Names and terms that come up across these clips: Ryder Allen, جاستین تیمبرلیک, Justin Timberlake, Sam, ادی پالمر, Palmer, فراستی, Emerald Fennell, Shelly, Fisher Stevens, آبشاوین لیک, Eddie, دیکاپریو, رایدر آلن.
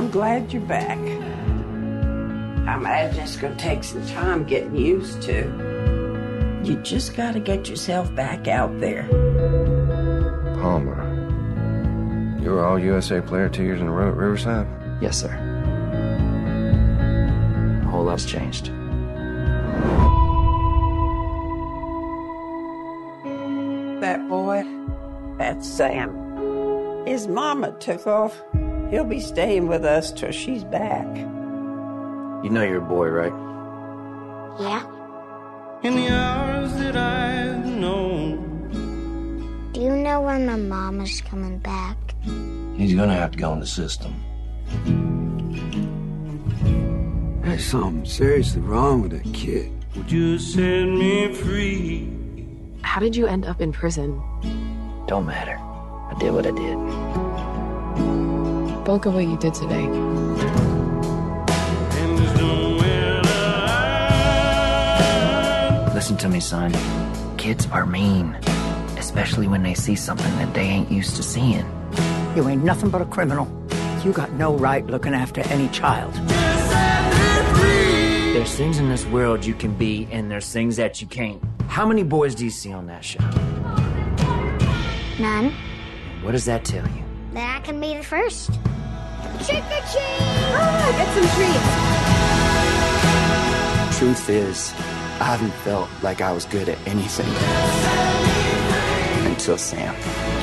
I'm glad you're back. I'm just going to take some time getting used to. You just got to get yourself back out there. Palmer, you were all USA player 2 years in a row at Riverside? Yes, sir. The whole lot's changed. That boy, that's Sam. His mama took off. He'll be staying with us till she's back. You know you're a boy, right? Yeah. In the hours that I've known. Do you know when my mama's coming back? He's gonna have to go in the system. There's something seriously wrong with that kid. Would you set me free? How did you end up in prison? Don't matter. I did what I did. Bulk of what you did today. Listen to me, son. Kids are mean, especially when they see something that they ain't used to seeing. You ain't nothing but a criminal. You got no right looking after any child. There's things in this world you can be, and there's things that you can't. How many boys do you see on that show? None. What does that tell you? That I can be the first. Trick or treat! Oh, I got some treats. Truth is, I haven't felt like I was good at anything until Sam.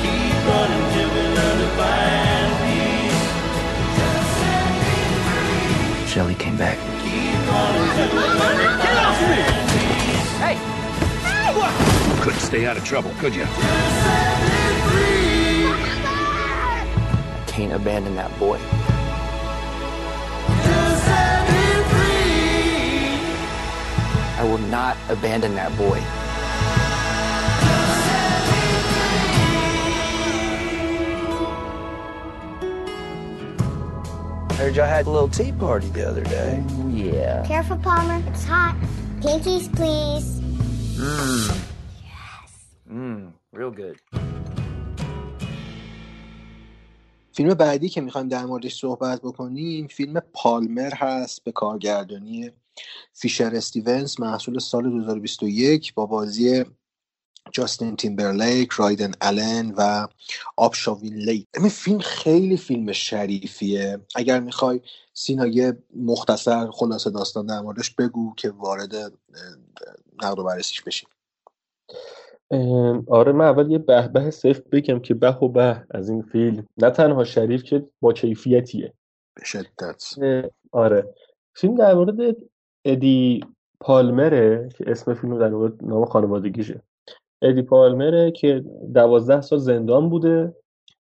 Keep running till we learn to find peace. Shelly came back. Keep running till we learn to find peace. Hey! Hey! What? Couldn't stay out of trouble, could you? I can't abandon that boy. I will not abandon that boy. Heard y'all had a little tea party the other day. Ooh, yeah. Careful, Palmer. It's hot. Pinkies, please. Mmm. Yes. Mmm. Real good. فیلم بعدی که میخوایم در موردش صحبت بکنیم فیلم پالمر هست به کارگردانی فیشر استیونز، محصول سال 2021 با بازی جاستین تیمبرلیک، رایدن آلن و آبشاوین لیک. این فیلم خیلی شریفیه. اگر میخوای سینا یه مختصر خلاصه داستان در موردش بگو که وارد نقد و بررسیش بشیم. آره، من اول یه بهبه صرف بگم که به از این فیلم نه تنها شریف که با کیفیتیه به شدت. آره، فیلم در مورد ادی پالمره که اسم فیلم در مورد نام خانوادگیشه. ادی پالمره که 12 سال زندان بوده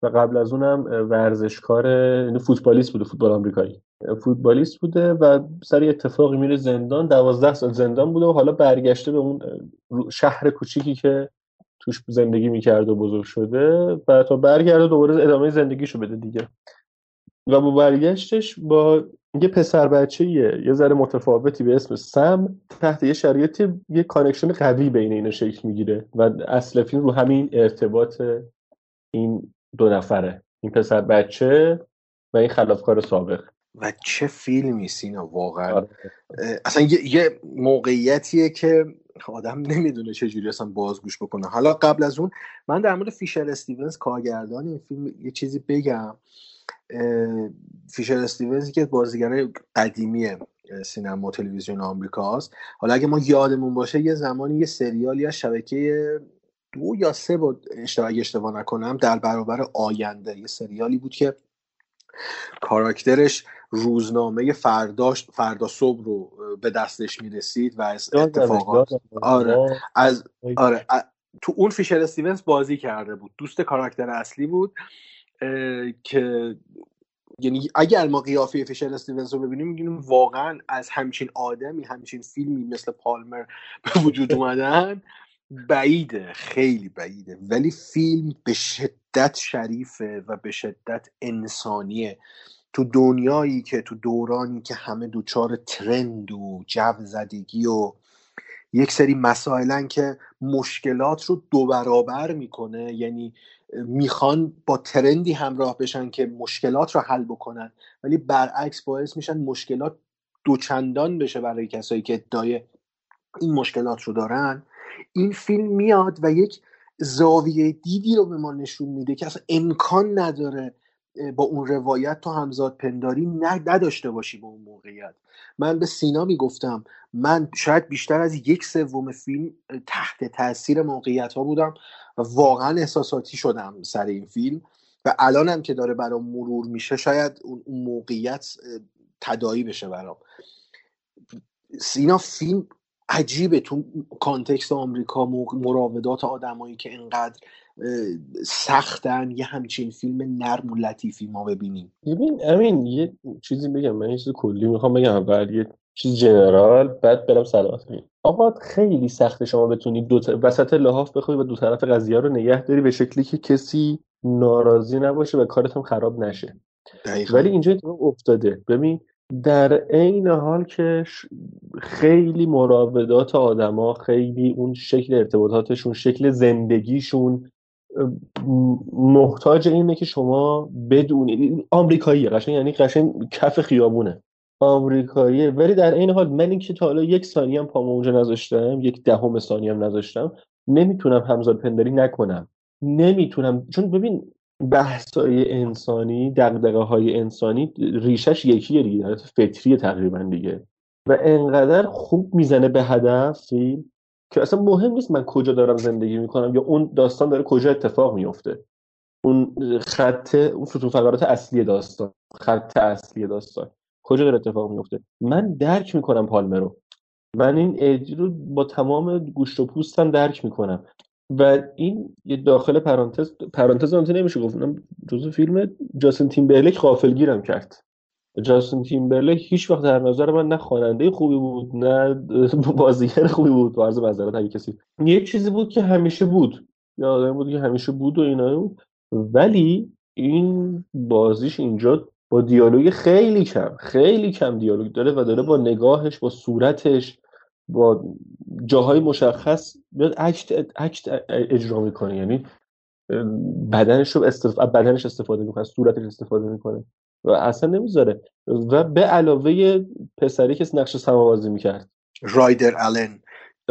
و قبل از اونم ورزشکار، یعنی فوتبالیست بوده، فوتبال آمریکایی فوتبالیست بوده و سر اتفاقی میره زندان. 12 سال زندان بوده و حالا برگشته به اون شهر کوچیکی که توش زندگی میکرد و بزرگ شده و تا برگرده دوباره ادامه زندگیشو بده دیگه. و با برگشتش با یه پسر بچه‌ایه یه ذره متفاوتی به اسم سم تحت یه شرایطی یه کانکشن قوی بین اینا شکل میگیره و اصل فیلم رو همین ارتباط این دو نفره، این پسر بچه و این خلافکار سابق. و چه فیلمی سینا واقعا. آره. اصلا یه موقعیتیه که آدم نمیدونه چجوری اصلا بازگوش بکنه. حالا قبل از اون من در مورد فیشر استیونز کارگردان این فیلم یه چیزی بگم. فیشر استیونز که بازیگر قدیمی سینما و تلویزیون آمریکاست. حالا اگه ما یادمون باشه یه زمانی یه سریالی از شبکه 2 یا 3 بود اشتباه نکنم در برابر آینده یه سریالی بود که کاراکترش روزنامه فردا صبح رو به دستش میرسید و از اتفاقات تو اون فیشر استیونز بازی کرده بود، دوست کاراکتر اصلی بود که یعنی اگر ما قیافه فیشر استیونز رو ببینیم میگیم واقعا از همچین آدمی همچین فیلمی مثل پالمر به وجود اومدن بعیده، خیلی بعیده. ولی فیلم به شدت شریفه و به شدت انسانیه تو دنیایی که تو دورانی که همه دوچار ترند و جو زدگی و یک سری مسائلن که مشکلات رو 2 برابر میکنه. یعنی میخوان با ترندی همراه بشن که مشکلات رو حل بکنن، ولی برعکس باعث میشن مشکلات دوچندان بشه برای کسایی که ادعای این مشکلات رو دارن. این فیلم میاد و یک زاویه دیدی رو به ما نشون میده که اصلا امکان نداره با اون روایت تو همزاد پنداری نداشته باشی با اون موقعیت. من به سینا میگفتم من شاید بیشتر از 1/3 فیلم تحت تاثیر موقعیت ها بودم و واقعا احساساتی شدم سر این فیلم و الانم که داره برام مرور میشه شاید اون موقعیت تداعی بشه برام. سینا فیلم عجیبه تو کانتکست آمریکا، مراودات آدمایی که اینقدر سختن، یه همچین فیلم نرم و لطیفی ما ببینیم. ببین امین یه چیزی بگم، من یه چیز کلی میخوام بگم، اول یه چیز جنرال بعد برم سلامت بگم. آقا خیلی سخته شما بتونی وسط لحاف بخوی و دو طرف قضیه رو نگه داری به شکلی که کسی ناراضی نباشه و کارت هم خراب نشه. دقیقا. ولی اینجا افتاده. ببین در عین حال که خیلی مراودات آدما، خیلی اون شکل ارتباطاتشون، شکل زندگیشون محتاج اینه که شما بدونید آمریکاییه، قشنگ یعنی قشنگ کف خیابونه آمریکاییه، ولی در عین حال من اینکه تا حالا 1 ثانیه هم پامو اونجا نذاشتم، 0.1 ثانیه هم نذاشتم، نمیتونم همزادپنداری نکنم، نمیتونم. چون ببین بحث‌های انسانی، دغدغه‌های انسانی ریشش یکیه دیگه، فطریه تقریبا دیگه، و انقدر خوب میزنه به هدف که اصلا مهم نیست من کجا دارم زندگی میکنم یا اون داستان داره کجا اتفاق میفته. اون خط، اون ستون فقرات اصلی داستان، خط اصلی داستان کجا داره اتفاق میفته. من درک میکنم پالمر رو، من این ادی رو با تمام گوشت و پوستم درک میکنم و این یه داخل پرانتز البته نمیشه گفت جزو فیلم جاستین تیمبرلیک غافلگیرم کرد. جاستین تیمبرلیک هیچ وقت در نظر من نه خواننده خوبی بود نه بازیگر خوبی بود، با عرض معذرت اگه کسی، یه چیزی بود که همیشه بود، یه آدمی بود که همیشه بود و اینا بود، ولی این بازیش اینجا با دیالوگ خیلی کم دیالوگ داره و داره با نگاهش، با صورتش، با جاهای مشخص میاد اکت اجرا میکنه، یعنی بدنش استفاده میکنه، صورتش استفاده میکنه و اصلا نمیذاره. و به علاوه پسری که نقش سم بازی میکرد، رایدر آلن،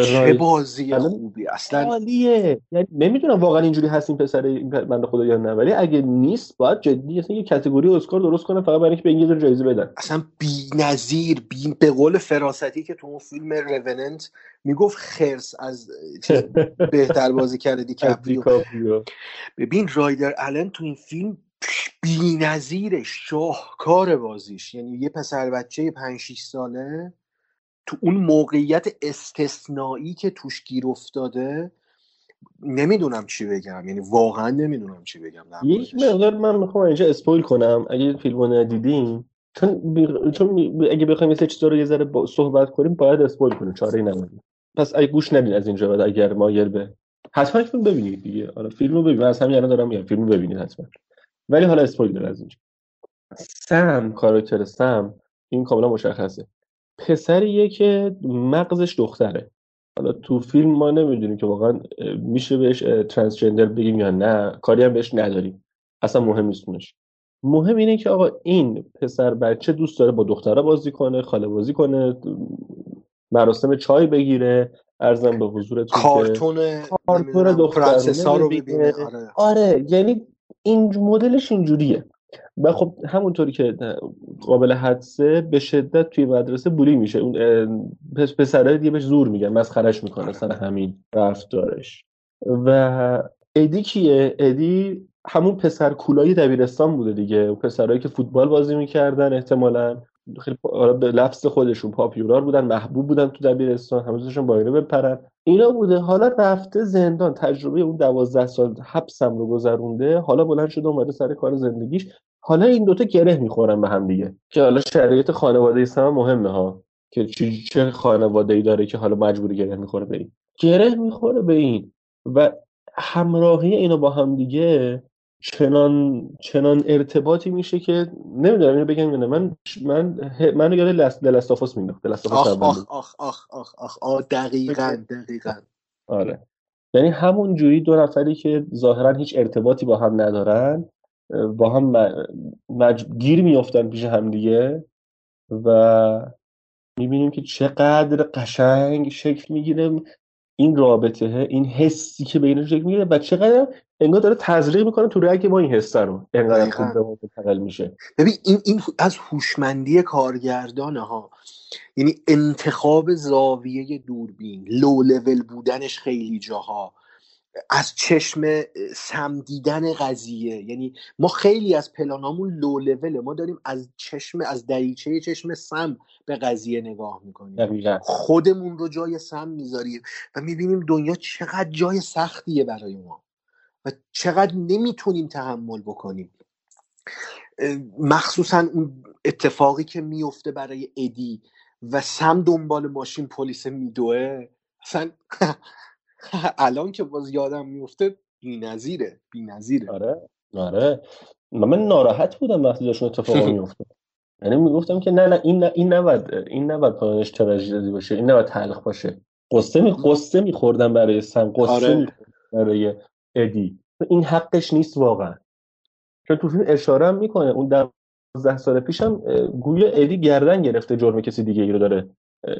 چه بازی خوبی، اصلا عالیه. یعنی نمیدونم واقعا اینجوری هست این پسر بنده خدا یا نه، ولی اگه نیست باید جدی اصلا یه کاتگوری اسکار درست کنن فقط برای اینکه به انگیزه جایزه بدن. اصلا بی‌نظیر، به قول فراستی که تو اون فیلم رونننت میگفت خرس از بهتر بازی کرده دیکاپریو. ببین رایدر آلن تو این فیلم بی‌نظیره، شاهکار بازیش، یعنی یه پسر بچه 5-6 ساله تو اون موقعیت استثنایی که توش گیر افتاده. نمیدونم چی بگم. یک مقدار من میخوام اینجا اسپویل کنم اگه فیلمو ندیدین، چون اگه بخوایم این چیزا رو یه ذره صحبت کنیم باید اسپویل کنیم، چاره‌ای نداریم. پس اگه گوش ندین از اینجا بعد اگر مایل به حتما فیلم ببینید دیگه. آره فیلمو ببینید، از همین الان دارم میگم فیلمو ببینید حتما، ولی حالا اسپویل داره از اینجا. سم، کاراکتر سم، این کاملا مشخصه، پسریه که مغزش دختره. حالا تو فیلم ما نمیدونیم که واقعا میشه بهش ترانسجندر بگیم یا نه، کاری هم بهش نداریم، اصلا مهم نیستونش. مهم اینه که آقا این پسر بچه دوست داره با دختره بازی کنه، خاله بازی کنه، مراسم چای بگیره، ارزم به حضورتون کارتون دخترانه رو ببینه. آره یعنی این مدلش اینجوریه و خب همونطوری که قابل حدسه به شدت توی مدرسه بولی میشه، اون پسره دیگه بهش زور میگن، مسخرهش میکنه اصلا همین رفتارش. و ادی کیه؟ ادی همون پسر کولای دبیرستان بوده دیگه، اون پسرایی که فوتبال بازی میکردن، احتمالاً خیلی به لفظ خودشون پاپیولار بودن، محبوب بودن تو دبیرستان، همه‌شون بایره بپرن اینا بوده. حالا رفته زندان، تجربه اون 12 سال حبسم رو گذرونده، حالا بلند شده اومده سر کار زندگیش. حالا این دوتا گره میخورن به هم دیگه، که حالا شرایط خانواده‌ای سم مهمه ها، که چه خانواده‌ای داره که حالا مجبوری گره میخوره به این و همراهی اینا با هم دیگه چنان ارتباطی میشه که نمیدونم اینو بگم یا نه. من یاد دلستافاس مینداخت. آخ آخ آخ آخ آخ آخ آخ آخ دقیقاً. آره یعنی همون جوری دو نفری که ظاهرا هیچ ارتباطی با هم ندارن با هم گیر میافتن پیش هم دیگه و میبینیم که چقدر قشنگ شکل میگیره این رابطه، این حسی که بینشون شکل میگیره و چقدر انگار داره تزریق میکنه تو رگ ما این حسا رو، انقدر خوب به ما منتقل میشه. ببین این از هوشمندی کارگردانه ها، یعنی انتخاب زاویه دوربین، لو لول بودنش خیلی جاها، از چشم سم دیدن قضیه، یعنی ما خیلی از پلانامون لو لوله، ما داریم از چشم، از دریچه چشم سم به قضیه نگاه میکنیم، دقیقا خودمون رو جای سم میذاریم و میبینیم دنیا چقدر جای سختیه برای ما و چقدر نمیتونیم تحمل بکنیم. مخصوصا اون اتفاقی که میفته برای ادی و سم دنبال ماشین پلیس میدوه، اصلا الان که باز یادم میفته بی‌نظیره. آره من ناراحت بودم وقتی داشون اتفاقا میفته، یعنی میگفتم که نه این نباید پایانش تراژدی باشه، این نباید تلخ باشه. قصه میخوردم برای سم، میخوردم برای ادی، این حقش نیست واقعا. چون تو فیلم اشاره هم میکنه اون 12 سال پیشم گویا ادی گردن گرفته جرم کسی دیگه ای رو داره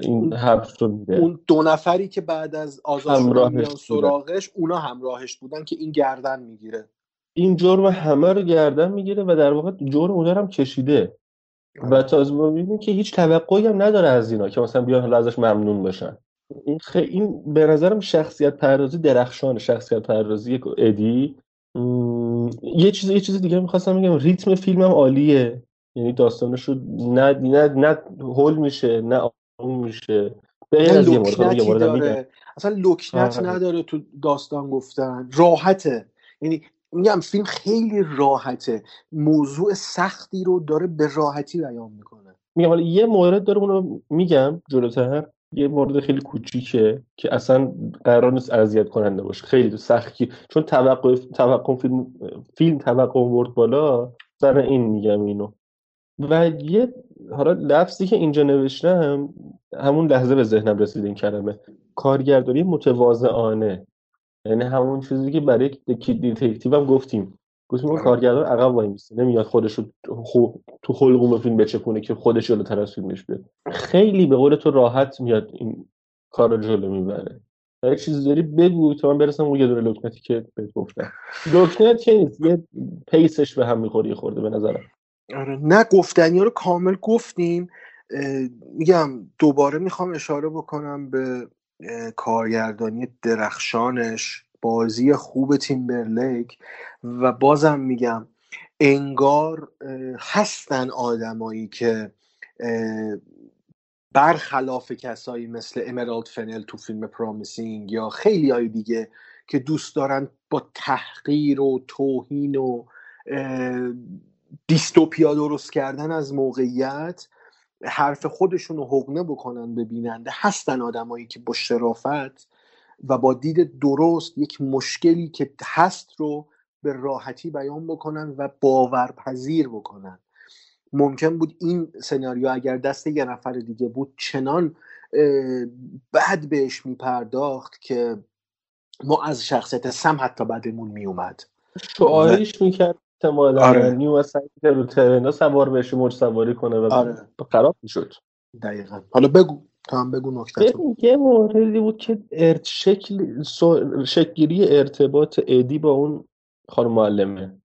این حبس رو میده. اون دو نفری که بعد از آزاد میان سراغش اونا همراهش بودن که این گردن میگیره، این جرم همه رو گردن میگیره و در واقع جرم اونا هم کشیده و تا از ما میبینیم که هیچ توقعی هم نداره از اینا که مثلا بیان ازش ممنون باشن. این به نظرم شخصیت پردازی درخشان، شخصیت پردازی ادی. یه چیز دیگه میخواستم بگم، ریتم فیلمم عالیه، یعنی داستانش رو نه هول میشه نه اون میشه، به از یه مورد میگم اصلا لکنت نداره تو داستان گفتن، راحته. یعنی میگم فیلم خیلی راحته، موضوع سختی رو داره به راحتی بیان میکنه. میگم حالا یه مورد داره اونو میگم جلوتر، یه مورد خیلی کوچیکه که اصلا قرار نیست اذیت کننده باشه، خیلی تو سختی، چون توقع فیلم توقع ورد بالا سر این میگم اینو. و یه حالا لفظی که اینجا نوشتم همون لحظه به ذهنم رسید، این کلمه کارگردانی متواضعانه، یعنی همون چیزی که برای دیتکتیو هم گفتیم کارگردان عقب وای میسته، نمیاد خودش رو تو حلقوم فیلم بچپونه که خودش جلوتر از فیلمش بیاد. خیلی به قول تو راحت میاد این کار رو جلو میبره. هر چیزی داری بگو تا من برسم اون یه دور لکنتی که بهت گفتم. لکنت که نیست، یه پیسش به هم میخوری خورده به نظرم. آره نه گفتنیا رو کامل گفتیم. میگم دوباره میخوام اشاره بکنم به کارگردانی درخشانش، بازی خوب تیمبرلیک و بازم میگم انگار هستن آدمایی که برخلاف کسایی مثل امرالد فنل تو فیلم پرامیسینگ یا خیلی های دیگه که دوست دارن با تحقیر و توهین و دیستوپیا درست کردن از موقعیت حرف خودشون رو حقنه بکنن به بیننده، هستن آدمایی که با شرافت و با دید درست یک مشکلی که هست رو به راحتی بیان بکنن و باورپذیر بکنن. ممکن بود این سناریو اگر دست یه نفر دیگه بود چنان بد بهش میپرداخت که ما از شخصیت سم حتی بعدمون میومد، شعارش میکرد احتمالا و سعی کرد رو ترنا سوار بشه، موج سواری کنه و خراب میشد. دقیقاً. حالا بگو نکته تو. یه موردی بود که شکل‌گیری ارتباط ادی با اون خانم معلمه.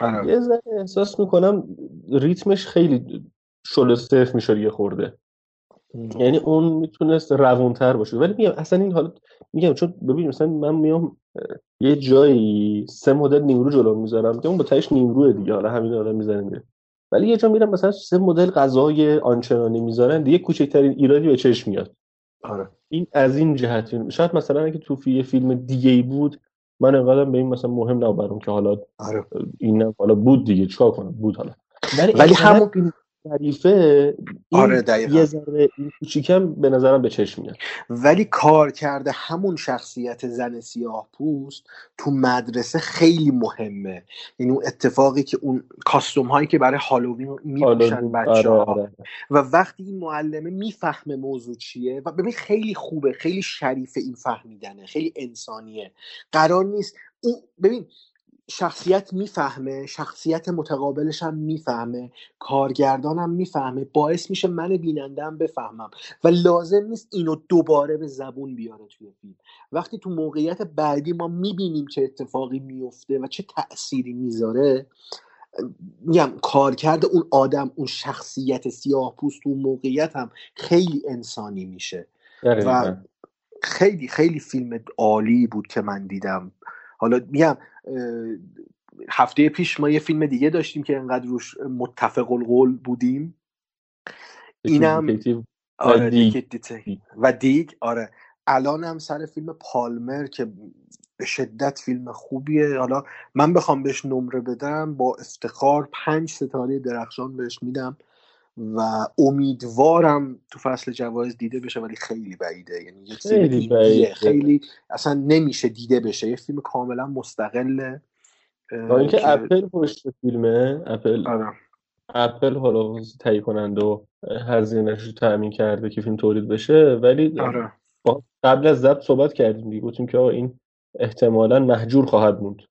آره. یه ذره احساس میکنم ریتمش خیلی شلستف میشه یه خورده. یعنی اون میتونست روانتر باشه. ولی میگم اصلا این حالت میگم چون ببین مثلا من میام یه جایی سه مدل نیمرو جلو میذارم که اون با تهش نیمروه دیگه، حالا همین آدم میذاره. ولی یه جا میرم مثلا سه مدل غذای آنچنانی میذارن دیگه، کوچکترین ایرادی به چشم میاد. آره این از این جهت شاید مثلا اگه تو فیلم دیگه‌ای بود من انقدر به این مثلا مهم نبرم که حالا آره. این حالا بود دیگه چیکار کنم بود حالا، ولی همون شریفه این آره یه ذره این کوچیکم به نظرم به چشم میاد، ولی کار کرده همون شخصیت زن سیاه پوست تو مدرسه خیلی مهمه. یعنی اون اتفاقی که اون کاستوم هایی که برای هالووین میپوشن بچه ها آره. و وقتی این معلمه میفهمه موضوع چیه و ببین خیلی خوبه، خیلی شریفه این فهمیدنه، خیلی انسانیه. قرار نیست اون ببین شخصیت میفهمه، شخصیت متقابلش هم میفهمه، کارگردانم میفهمه، باعث میشه من بینندم بفهمم و لازم نیست اینو دوباره به زبون بیاره توی فیلم. وقتی تو موقعیت بعدی ما میبینیم چه اتفاقی میفته و چه تأثیری میذاره، میگم کارکرد اون آدم، اون شخصیت سیاه پوست تو موقعیت هم خیلی انسانی میشه و خیلی خیلی فیلم عالی بود که من دیدم. حالا میگم هفته پیش ما یه فیلم دیگه داشتیم که انقدر روش متفق القول بودیم، اینم آره دیگ و دیگ آره. الان هم سر فیلم پالمر که به شدت فیلم خوبیه، حالا من بخوام بهش نمره بدم با افتخار 5 ستاره درخشان بهش میدم و امیدوارم تو فصل جوایز دیده بشه، ولی خیلی بعیده. یعنی یک خیلی بعیده، خیلی اصلا نمیشه دیده بشه. یه فیلم کاملا مستقله با اینکه که اپل پشت فیلمه، اپل آره. اپل حالا تهیه کننده و هزینه‌اش رو تأمین کرده که فیلم تولید بشه، ولی آره. قبل از ضبط صحبت کردیم دیگه، گفتیم که آقا این احتمالاً محجور خواهد موند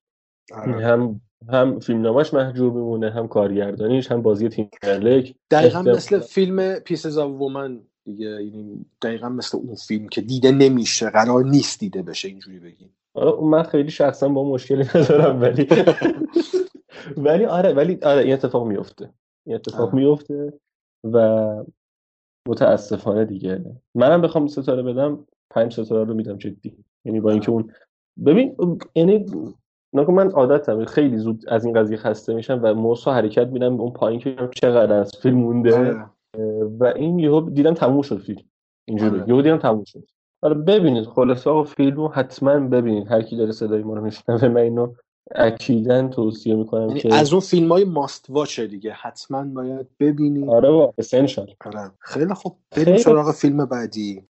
آره. هم فیلمنامه‌اش محجور میمونه، هم کارگردانیش، هم بازی تیمبرلیک. دقیقاً مثل فیلم Pieces of a Woman دیگه، یعنی دقیقاً مثل اون فیلم که دیده نمیشه، قرار نیست دیده بشه، اینجوری بگیم. حالا من خیلی شخصاً با مشکلی ندارم، ولی آره این اتفاق میفته. این اتفاق میفته و متأسفانه دیگه. منم بخوام ستاره بدم، 5 ستاره رو میدم جدی. یعنی با اینکه اون ببین، یعنی نکن من عادتم خیلی زود از این قضیه خسته میشم و موسو حرکت میدم اون پایین که چقدر از فیلم مونده و این یهو دیدم تموم شد فیلم، اینجوری یهو دیدم تموم شد. حالا ببینید خلاصه آقا فیلمو حتما ببینید، هر کی داره صدای ما رو میشنوه من اینو اکیدن توصیه میکنم که از اون فیلمای ماست واچ دیگه، حتما باید ببینید. آره اسنشال. خیلی خوب، بریم سراغ فیلم بعدی.